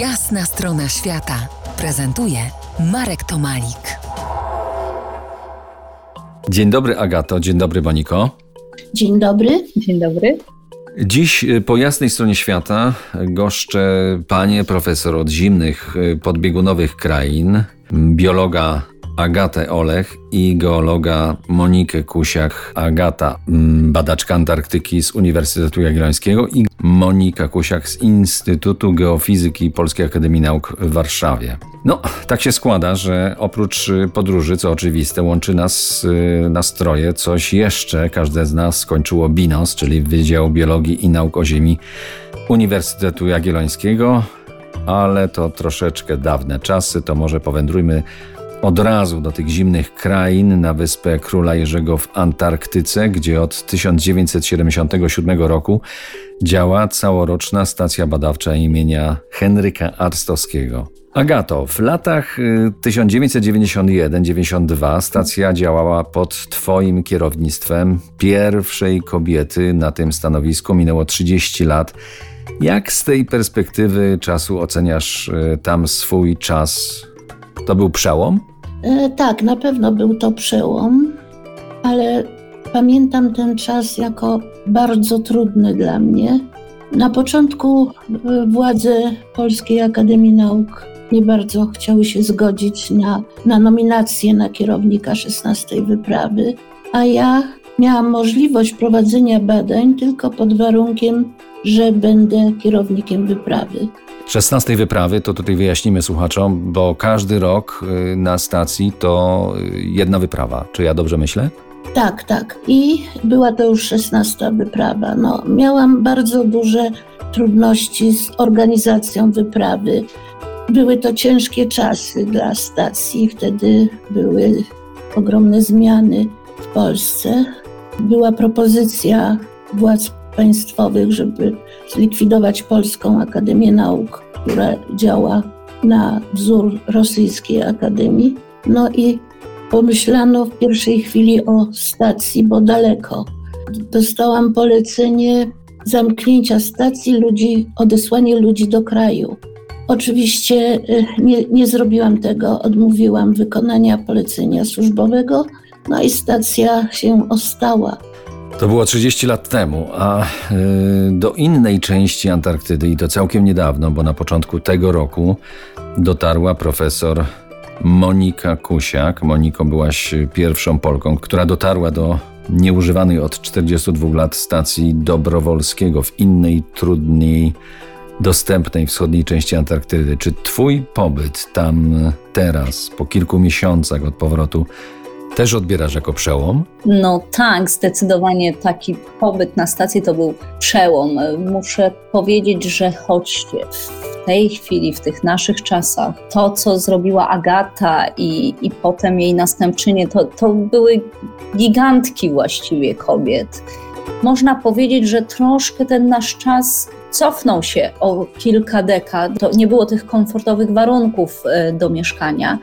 Jasna Strona Świata prezentuje Marek Tomalik. Dzień dobry, Agato. Dzień dobry, Moniko. Dzień dobry. Dzień dobry. Dziś po Jasnej Stronie Świata goszczę panie profesor od zimnych, podbiegunowych krain, biologa Agatę Olech i geologa Monikę Kusiak. Agata, badaczka Antarktyki z Uniwersytetu Jagiellońskiego, i Monika Kusiak z Instytutu Geofizyki Polskiej Akademii Nauk w Warszawie. No, tak się składa, że oprócz podróży, co oczywiste, łączy nas nastroje, coś jeszcze. Każde z nas skończyło BINOS, czyli Wydział Biologii i Nauk o Ziemi Uniwersytetu Jagiellońskiego, ale to troszeczkę dawne czasy, to może powędrujmy od razu do tych zimnych krain, na Wyspę Króla Jerzego w Antarktyce, gdzie od 1977 roku działa całoroczna stacja badawcza imienia Henryka Arctowskiego. Agato, w latach 1991-92 stacja działała pod twoim kierownictwem, pierwszej kobiety na tym stanowisku, minęło 30 lat. Jak z tej perspektywy czasu oceniasz tam swój czas? To był przełom? Tak, na pewno był to przełom, ale pamiętam ten czas jako bardzo trudny dla mnie. Na początku władze Polskiej Akademii Nauk nie bardzo chciały się zgodzić na nominację na kierownika 16. wyprawy, a ja miałam możliwość prowadzenia badań tylko pod warunkiem, że będę kierownikiem wyprawy. 16. wyprawy, to tutaj wyjaśnimy słuchaczom, bo każdy rok na stacji to jedna wyprawa. Czy ja dobrze myślę? Tak, tak. I była to już 16. wyprawa. No, miałam bardzo duże trudności z organizacją wyprawy. Były to ciężkie czasy dla stacji. Wtedy były ogromne zmiany w Polsce. Była propozycja władz państwowych, żeby zlikwidować Polską Akademię Nauk, która działa na wzór rosyjskiej akademii. No i pomyślano w pierwszej chwili o stacji, bo daleko. Dostałam polecenie zamknięcia stacji, odesłanie ludzi do kraju. Oczywiście nie zrobiłam tego, odmówiłam wykonania polecenia służbowego, no i stacja się ostała. To było 30 lat temu, a do innej części Antarktydy, i to całkiem niedawno, bo na początku tego roku, dotarła profesor Monika Kusiak. Moniko, byłaś pierwszą Polką, która dotarła do nieużywanej od 42 lat stacji Dobrowolskiego w innej, trudniej dostępnej wschodniej części Antarktydy. Czy twój pobyt tam teraz, po kilku miesiącach od powrotu, też odbierasz jako przełom? No tak, zdecydowanie taki pobyt na stacji to był przełom. Muszę powiedzieć, że choć w tej chwili, w tych naszych czasach, to co zrobiła Agata i potem jej następczynie, to były gigantki właściwie kobiet. Można powiedzieć, że troszkę ten nasz czas cofnął się o kilka dekad. To nie było tych komfortowych warunków do mieszkania.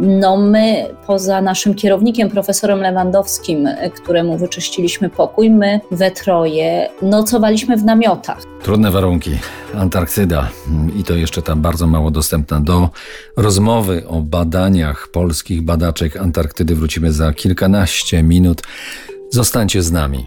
No my, poza naszym kierownikiem, profesorem Lewandowskim, któremu wyczyściliśmy pokój, my we troje nocowaliśmy w namiotach. Trudne warunki. Antarktyda, i to jeszcze tam bardzo mało dostępna. Do rozmowy o badaniach polskich badaczek Antarktydy wrócimy za kilkanaście minut. Zostańcie z nami.